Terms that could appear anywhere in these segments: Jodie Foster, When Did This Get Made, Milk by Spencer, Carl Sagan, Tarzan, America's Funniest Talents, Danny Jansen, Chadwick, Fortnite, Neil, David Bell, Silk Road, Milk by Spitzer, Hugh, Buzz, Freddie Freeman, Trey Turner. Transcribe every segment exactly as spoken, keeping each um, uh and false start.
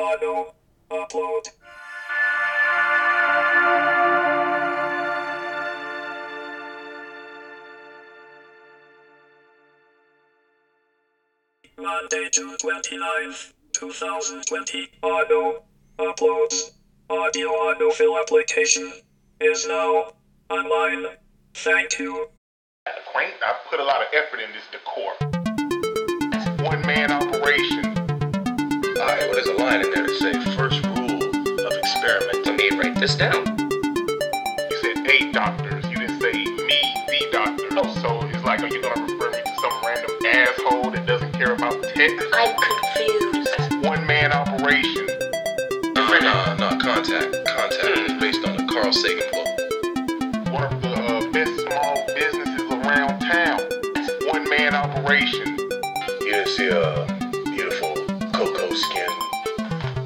Auto upload. Monday, June twenty-ninth, twenty twenty. Auto uploads. Audio autofill application is now online. Thank you. Quaint. I put a lot of effort in this decor. It's a one-man operation. Uh, well, there's a line in there that says, first rule of experiment. Let me write this down. You said a doctors. You didn't say me, the doctor. Oh. So it's like, are you going to refer me to some random asshole that doesn't care about tech? I'm confused. It's a one-man operation. No, no, no, contact. Contact mm. is based on the Carl Sagan book. One of the uh, best small businesses around town. One-man operation. You didn't see a beautiful cocoa skin.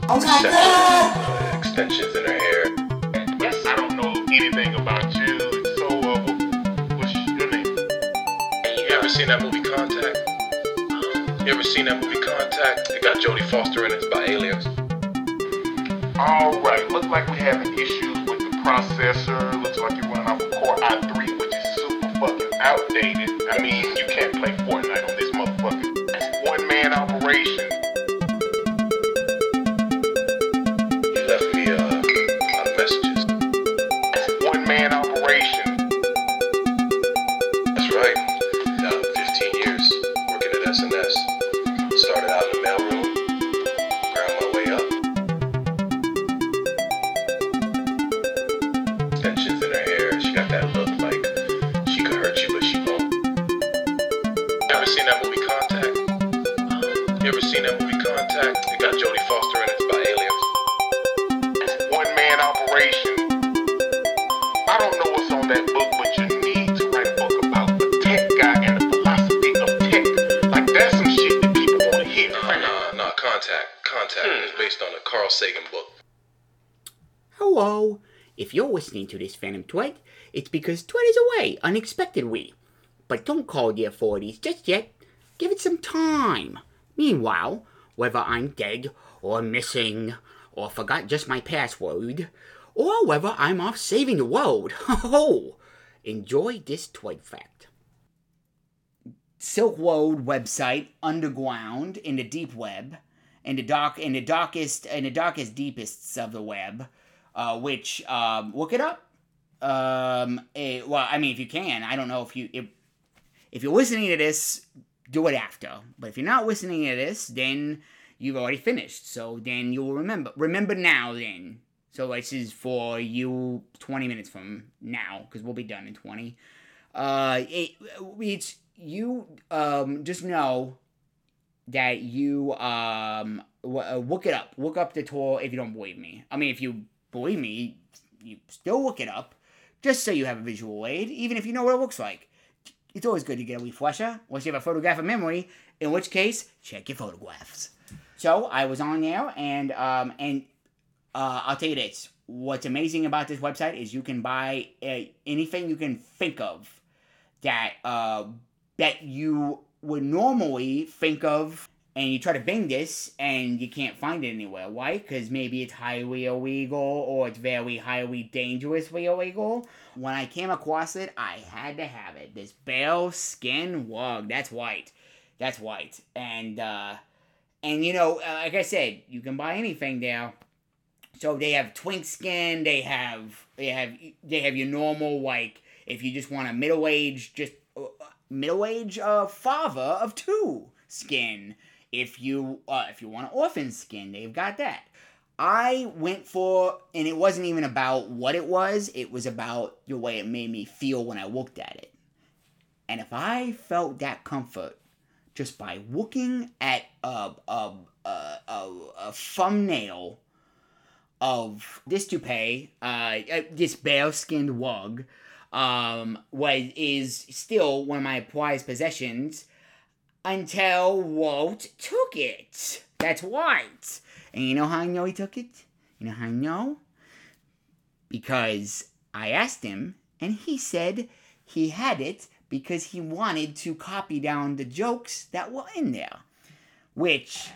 Oh my God. Extensions in her hair. Yes. I don't know anything about you. So, uh, what's your name? You ever seen that movie Contact? You ever seen that movie Contact? It got Jodie Foster in it. It's by aliens. All right. Looks like we're having issues with the processor. Looks like you're running off of Core i three, which is super fucking outdated. I mean, you can't play Fortnite on this motherfucker. It's one-man operation. You left me, uh, my messages. It's one-man operation. That's right. Now, fifteen years, working at S and S. Started out in the mailroom. Ground my way up. Tensions in her hair. She got that look like she could hurt you, but she won't. Seen that movie Contact? You ever seen that movie Contact? It got Jodie Foster in it. It's by aliens. It's one-man operation. I don't know what's on that book, but you need to write a book about the tech guy and the philosophy of tech. Like, that's some shit that people want to hear. No, right no, now. no, Contact. Contact hmm. is based on a Carl Sagan book. Hello. If you're listening to this Phantom Twat, it's because Twat is away, unexpectedly. But don't call the authorities just yet. Give it some time. Meanwhile, whether I'm dead or missing or forgot just my password, or whether I'm off saving the world, ho! Enjoy this Twat fact. Silk Road website underground in the deep web, in the dark, in the darkest, in the darkest deepests of the web, uh, which um, look it up. Um, it, well, I mean, if you can, I don't know if you. It, If you're listening to this, do it after. But if you're not listening to this, then you've already finished. So then you'll remember. Remember now then. So this is for you twenty minutes from now, because we'll be done in twenty. Uh, it, it's, you um, just know that you um, look it up. Look up the tour if you don't believe me. I mean, if you believe me, you still look it up, just so you have a visual aid, even if you know what it looks like. It's always good to get a refresher, unless you have a photographic memory, in which case, check your photographs. So, I was on there, and um, and uh, I'll tell you this. What's amazing about this website is you can buy uh, anything you can think of that uh, that you would normally think of, and you try to Bing this, and you can't find it anywhere. Why? Because maybe it's highly illegal, or it's very highly dangerously illegal. When I came across it, I had to have it. This bear skin rug. That's white. That's white. And, uh, and you know, like I said, you can buy anything there. So they have twink skin. They have, they have, they have your normal, like, if you just want a middle-aged, just, uh, middle-aged, uh, father of two skin. If you, uh, if you want an orphan skin, they've got that. I went for, and it wasn't even about what it was, it was about the way it made me feel when I looked at it. And if I felt that comfort just by looking at a, a, a, a, a thumbnail of this toupee, uh, this bear-skinned rug, um, was, is still one of my prized possessions until Walt took it. That's right. And you know how I know he took it? You know how I know? Because I asked him, and he said he had it because he wanted to copy down the jokes that were in there. Which,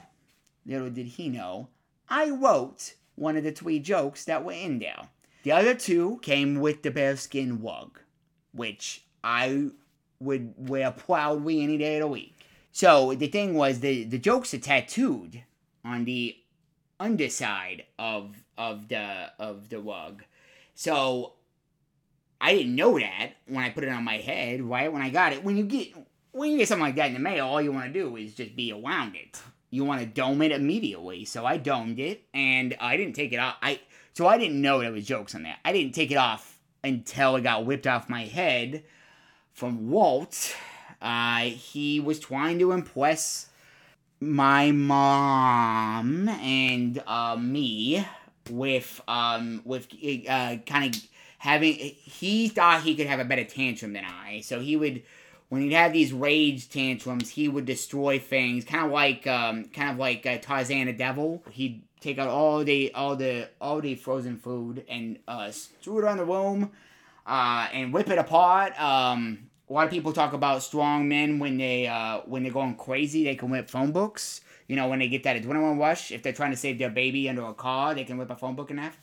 little did he know, I wrote one of the three jokes that were in there. The other two came with the bearskin rug, which I would wear proudly any day of the week. So the thing was, the, the jokes are tattooed on the underside of of the of the rug. So I didn't know that when I put it on my head, right when I got it. When you get when you get something like that in the mail, all you want to do is just be around it. You want to dome it immediately. So I domed it, and I didn't take it off. I so I didn't know there was jokes on there. I didn't take it off until it got whipped off my head from Walt. Uh, he was trying to impress my mom and uh, me with um with uh kind of having. He thought he could have a better tantrum than I, so he would. When he'd have these rage tantrums, he would destroy things, kind of like um, kind of like uh, Tarzan the Devil. He'd take out all the all the all the frozen food and uh, strew it on the room, uh, and whip it apart. Um, a lot of people talk about strong men when they uh, when they're going crazy, they can whip phone books. You know, when they get that adrenaline rush, if they're trying to save their baby under a car, they can whip a phone book in half.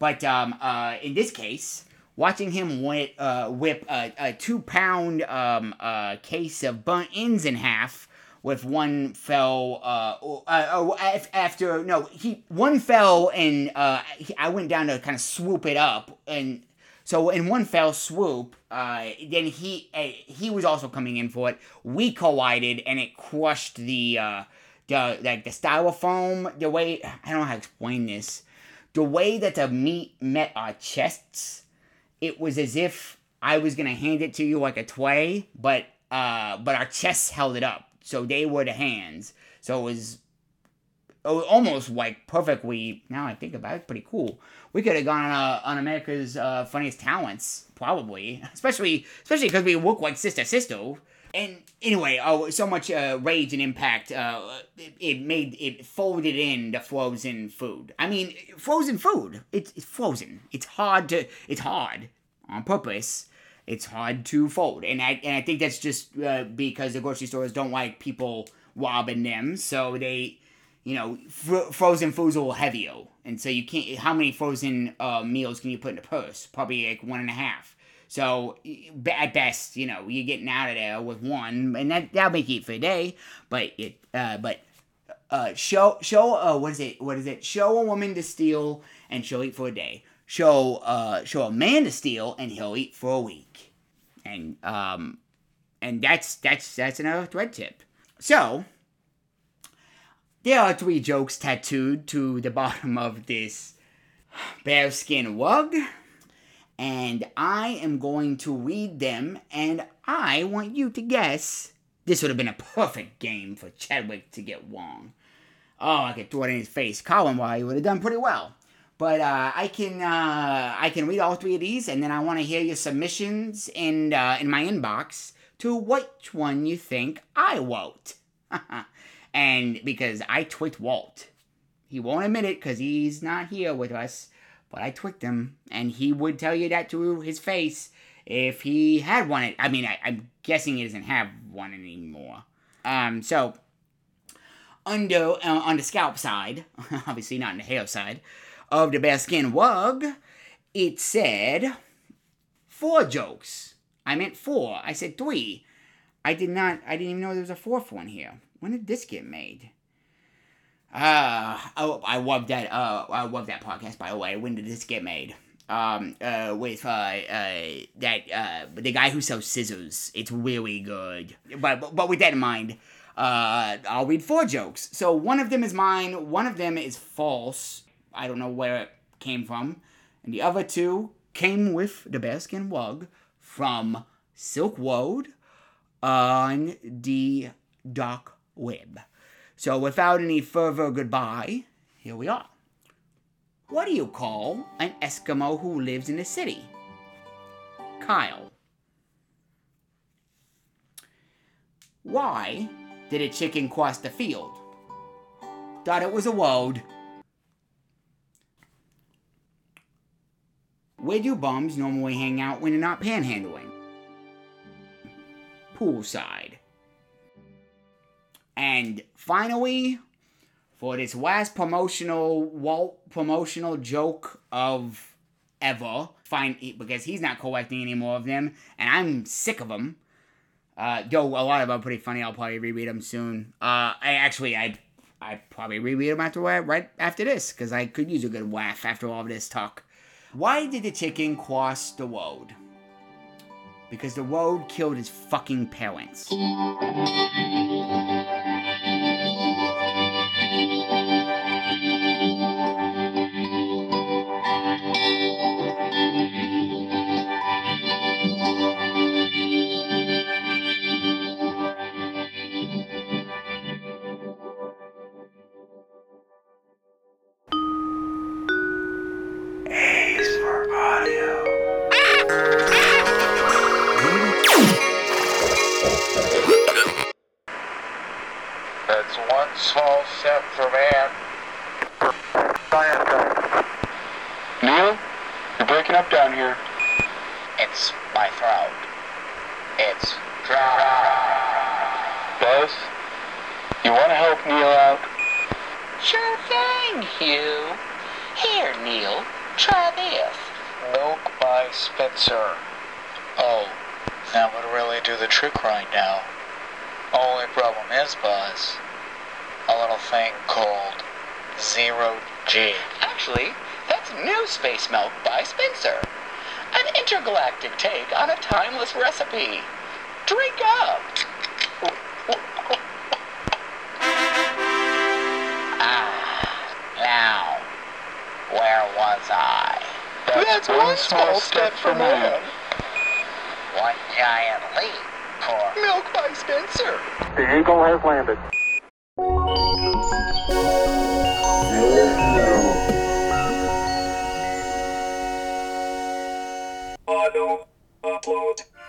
But um, uh, in this case, watching him whip, uh, whip a, a two-pound um, uh, case of burnt ends in half with one fell. Uh, uh, uh, after no, he one fell and uh, he, I went down to kind of swoop it up, and so in one fell swoop, uh, then he uh, he was also coming in for it. We collided, and it crushed the uh, the like the styrofoam. The way I don't know how to explain this, the way that the meat met our chests. It was as if I was gonna hand it to you like a toy, but uh, but our chests held it up, so they were the hands. So it was, it was almost like perfectly. Now I think about it, pretty cool. We could have gone on, uh, on America's uh, Funniest Talents, probably, especially especially because we look like sister sister. And anyway, oh, so much uh, rage and impact. Uh, it, it made it folded in the frozen food. I mean, frozen food. It's, it's frozen. It's hard to. It's hard on purpose. It's hard to fold, and I and I think that's just uh, because the grocery stores don't like people robbing them, so they, you know, fr- frozen food's a little heavier, and so you can't. How many frozen uh, meals can you put in a purse? Probably like one and a half. So, at best, you know, you're getting out of there with one, and that, that'll make you eat for a day, but, it, uh, but, uh, show, show, uh, what is it, what is it, show a woman to steal, and she'll eat for a day, show, uh, show a man to steal, and he'll eat for a week, and, um, and that's, that's, that's another thread tip. So, there are three jokes tattooed to the bottom of this bearskin rug. And I am going to read them, and I want you to guess. This would have been a perfect game for Chadwick to get wrong. Oh, I could throw it in his face. Colin, why, he would have done pretty well. But uh, I can uh, I can read all three of these, and then I want to hear your submissions in uh, in my inbox to which one you think I wrote. And because I tweaked Walt. He won't admit it because he's not here with us. But I tweaked him, and he would tell you that to his face if he had one. I mean, I, I'm guessing he doesn't have one anymore. Um, so, under, uh, on the scalp side, obviously not on the hair side, of the bearskin rug, it said four jokes. I meant four. I said three. I did not, I didn't even know there was a fourth one here. When did this get made? Uh, oh, I love that, uh, I love that podcast, by the way. When Did This Get Made? Um, uh, with, uh, uh, that, uh, the guy who sells scissors. It's really good. But, but, but with that in mind, uh, I'll read four jokes. So one of them is mine, one of them is false. I don't know where it came from. And the other two came with the bearskin rug from Silk Road on the dark web. So without any further goodbye, here we are. What do you call an Eskimo who lives in the city? Kyle. Why did a chicken cross the field? Thought it was a road. Where do bums normally hang out when they're not panhandling? Poolside. And finally, for this last promotional Walt promotional joke of ever. Fine, because he's not collecting any more of them, and I'm sick of them. Uh, yo, a lot of them are pretty funny. I'll probably reread them soon. Uh, I actually, I, I probably reread them after right after this because I could use a good laugh after all of this talk. Why did the chicken cross the road? Because the road killed his fucking parents. Small step for man. Neil, you're breaking up down here. It's my throat. It's dry. Buzz, you want to help Neil out? Sure thing, Hugh. Here, Neil, try this. Milk by Spitzer. Oh, that would really do the trick right now. Only problem is, Buzz, a little thing called Zero G. Actually, that's New Space Milk by Spencer. An intergalactic take on a timeless recipe. Drink up! Ah, now, where was I? That's, that's one small step, step for man. One giant leap for Milk by Spencer. The eagle has landed. I don't upload.